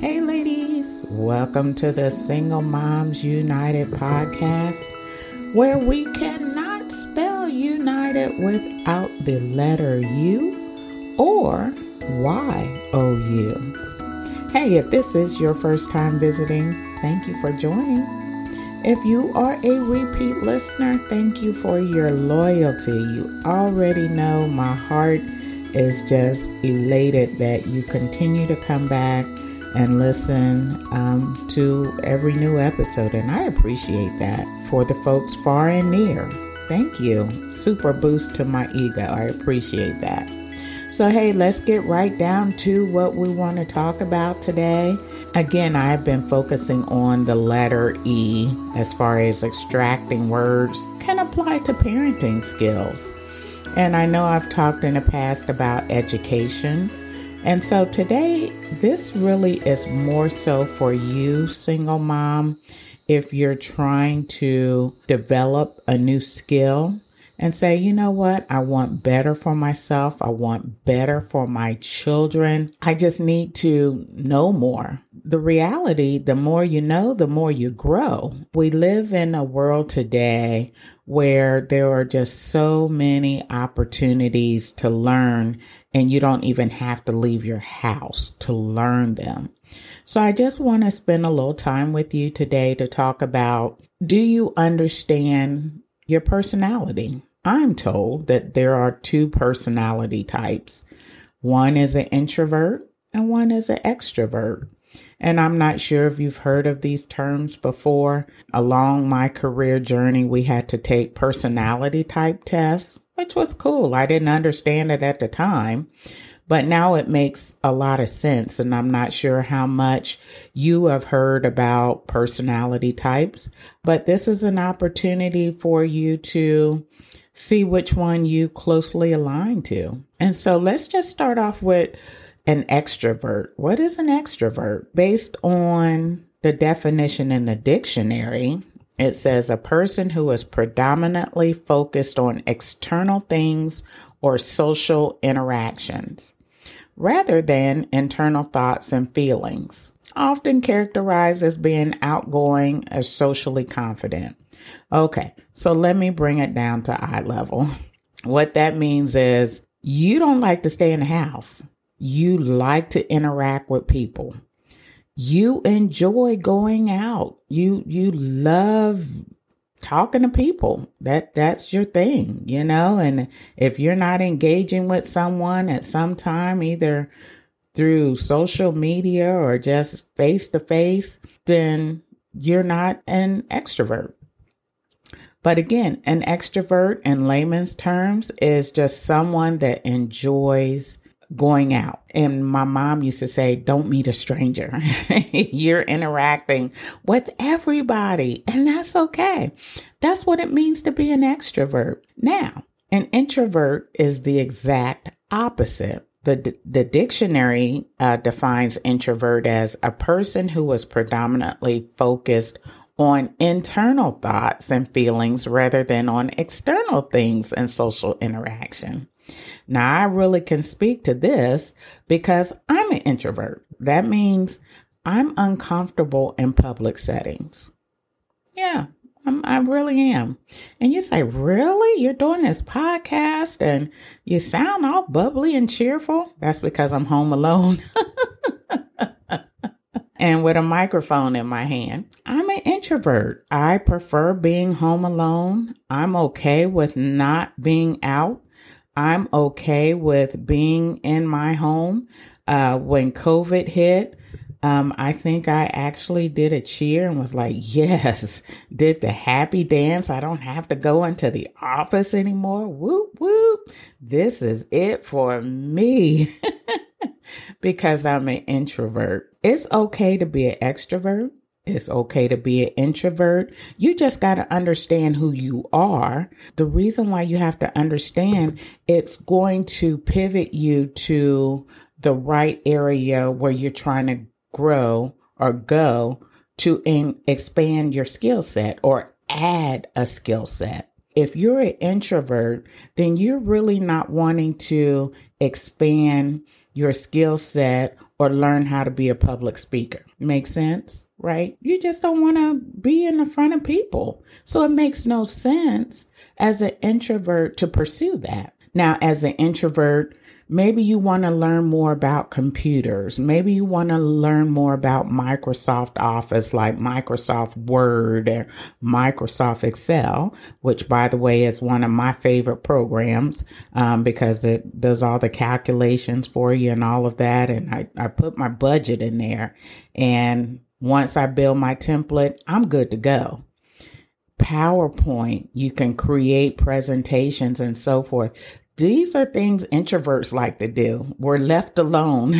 Hey ladies, welcome to the Single Moms United podcast, where we cannot spell United without the letter U or Y-O-U. Hey, if this is your first time visiting, thank you for joining. If you are a repeat listener, thank you for your loyalty. You already know my heart is just elated that you continue to come back and listen to every new episode. And I appreciate that. For the folks far and near, thank you. Super boost to my ego. I appreciate that. So, hey, let's get right down to what we want to talk about today. Again, I've been focusing on the letter E as far as extracting words can apply to parenting skills. And I know I've talked in the past about education. And so today, this really is more so for you, single mom, if you're trying to develop a new skill and say, you know what, I want better for myself. I want better for my children. I just need to know more. The reality, the more you know, the more you grow. We live in a world today where there are just so many opportunities to learn, and you don't even have to leave your house to learn them. So I just want to spend a little time with you today to talk about, do you understand your personality? I'm told that there are two personality types. One is an introvert and one is an extrovert. And I'm not sure if you've heard of these terms before. Along my career journey, we had to take personality type tests, which was cool. I didn't understand it at the time, but now it makes a lot of sense. And I'm not sure how much you have heard about personality types, but this is an opportunity for you to see which one you closely align to. And so let's just start off with an extrovert. What is an extrovert? Based on the definition in the dictionary, it says a person who is predominantly focused on external things or social interactions, rather than internal thoughts and feelings, often characterized as being outgoing or socially confident. Okay, so let me bring it down to eye level. What that means is you don't like to stay in the house. You like to interact with people. You enjoy going out. You love talking to people. That's your thing, you know? And if you're not engaging with someone at some time, either through social media or just face to face, then you're not an extrovert. But again, an extrovert in layman's terms is just someone that enjoys going out. And my mom used to say, don't meet a stranger. You're interacting with everybody, and that's okay. That's what it means to be an extrovert. Now, an introvert is the exact opposite. The dictionary defines introvert as a person who is predominantly focused on internal thoughts and feelings rather than on external things and social interaction. Now, I really can speak to this because I'm an introvert. That means I'm uncomfortable in public settings. Yeah, I really am. And you say, really? You're doing this podcast and you sound all bubbly and cheerful? That's because I'm home alone and with a microphone in my hand. I'm an introvert. I prefer being home alone. I'm okay with not being out. I'm okay with being in my home. When COVID hit, I think I actually did a cheer and was like, yes, did the happy dance. I don't have to go into the office anymore. Whoop, whoop. This is it for me because I'm an introvert. It's okay to be an extrovert. It's okay to be an introvert. You just got to understand who you are. The reason why you have to understand, it's going to pivot you to the right area where you're trying to grow or go to expand your skill set or add a skill set. If you're an introvert, then you're really not wanting to expand your skill set or learn how to be a public speaker. Makes sense, right? You just don't want to be in the front of people. So it makes no sense as an introvert to pursue that. Now, as an introvert, maybe you want to learn more about computers. Maybe you want to learn more about Microsoft Office, like Microsoft Word or Microsoft Excel, which, by the way, is one of my favorite programs because it does all the calculations for you and all of that. And I put my budget in there. And once I build my template, I'm good to go. PowerPoint, you can create presentations and so forth. These are things introverts like to do. We're left alone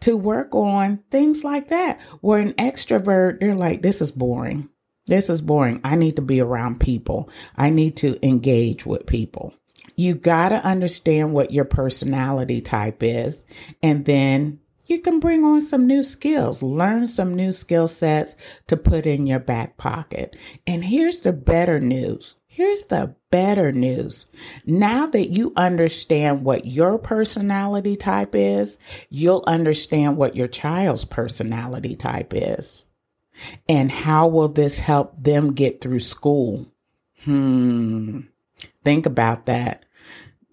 to work on things like that. Where an extrovert, they're like, this is boring. This is boring. I need to be around people. I need to engage with people. You got to understand what your personality type is, and then you can bring on some new skills, learn some new skill sets to put in your back pocket. And here's the better news. Here's the better news. Now that you understand what your personality type is, you'll understand what your child's personality type is. And how will this help them get through school? Think about that.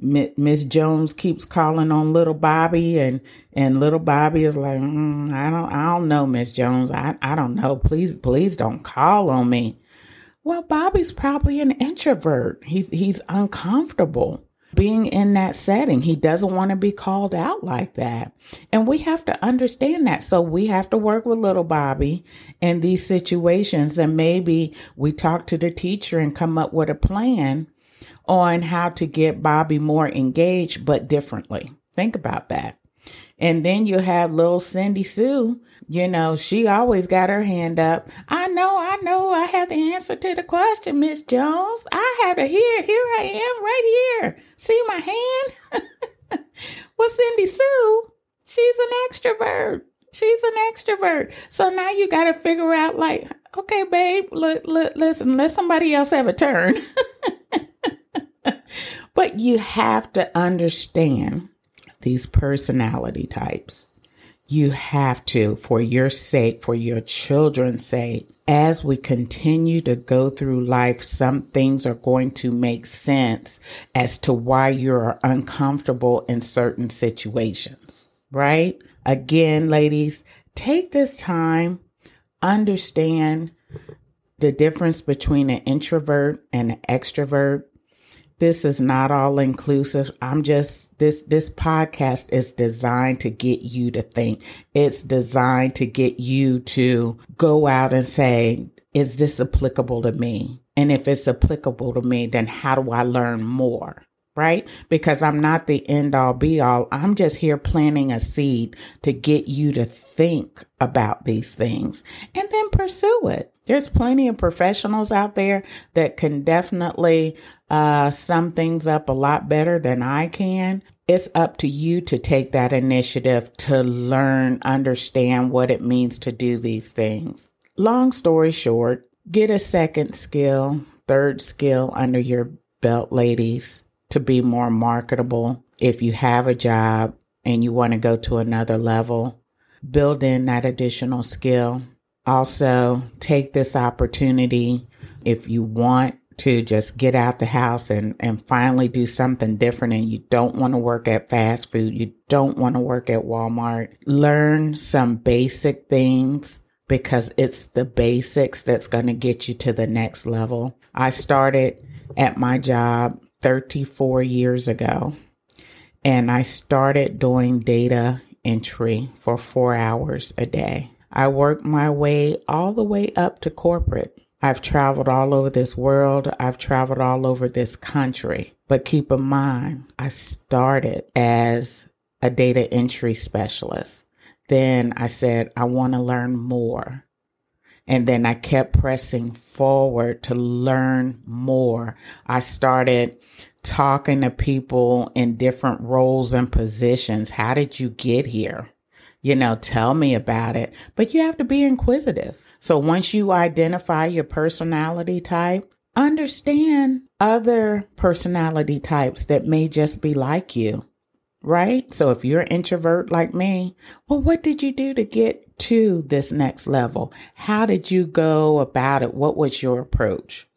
Miss Jones keeps calling on little Bobby, and little Bobby is like, I don't know, Miss Jones. I don't know. Please don't call on me. Well, Bobby's probably an introvert. He's uncomfortable being in that setting. He doesn't want to be called out like that. And we have to understand that. So we have to work with little Bobby in these situations. And maybe we talk to the teacher and come up with a plan on how to get Bobby more engaged, but differently. Think about that. And then you have little Cindy Sue, you know, she always got her hand up. I know, I have the answer to the question, Miss Jones. I have it here. Here I am right here. See my hand? Well, Cindy Sue, she's an extrovert. She's an extrovert. So now you got to figure out like, okay, babe, look, listen, let somebody else have a turn. But you have to understand these personality types. You have to, for your sake, for your children's sake, as we continue to go through life, some things are going to make sense as to why you're uncomfortable in certain situations, right? Again, ladies, take this time, understand the difference between an introvert and an extrovert. This is not all inclusive. This podcast is designed to get you to think. It's designed to get you to go out and say, is this applicable to me? And if it's applicable to me, then how do I learn more? Right? Because I'm not the end all be all. I'm just here planting a seed to get you to think about these things and then pursue it. There's plenty of professionals out there that can definitely sum things up a lot better than I can. It's up to you to take that initiative to learn, understand what it means to do these things. Long story short, get a second skill, third skill under your belt, ladies, to be more marketable. If you have a job and you want to go to another level, build in that additional skill. Also, take this opportunity if you want to just get out the house and finally do something different and you don't want to work at fast food, you don't want to work at Walmart. Learn some basic things because it's the basics that's going to get you to the next level. I started at my job 34 years ago, and I started doing data entry for 4 hours a day. I worked my way all the way up to corporate. I've traveled all over this world. I've traveled all over this country. But keep in mind, I started as a data entry specialist. Then I said, I want to learn more. And then I kept pressing forward to learn more. I started talking to people in different roles and positions. How did you get here? You know, tell me about it. But you have to be inquisitive. So once you identify your personality type, understand other personality types that may just be like you. right? So if you're an introvert like me, well, what did you do to get to this next level? How did you go about it? What was your approach?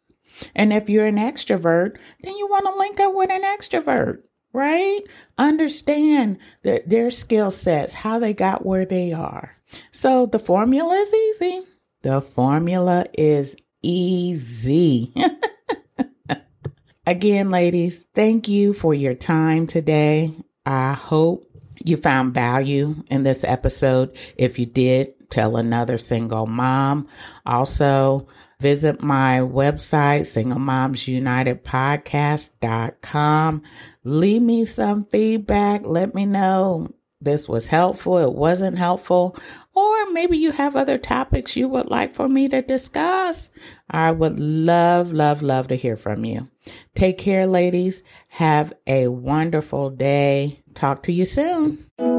And if you're an extrovert, then you want to link up with an extrovert, right? Understand their skill sets, how they got where they are. So the formula is easy. The formula is easy. Again, ladies, thank you for your time today. I hope you found value in this episode. If you did, tell another single mom. Also, visit my website, singlemomsunitedpodcast.com. Leave me some feedback. Let me know this was helpful, it wasn't helpful, or maybe you have other topics you would like for me to discuss. I would love to hear from you. Take care, ladies. Have a wonderful day. Talk to you soon.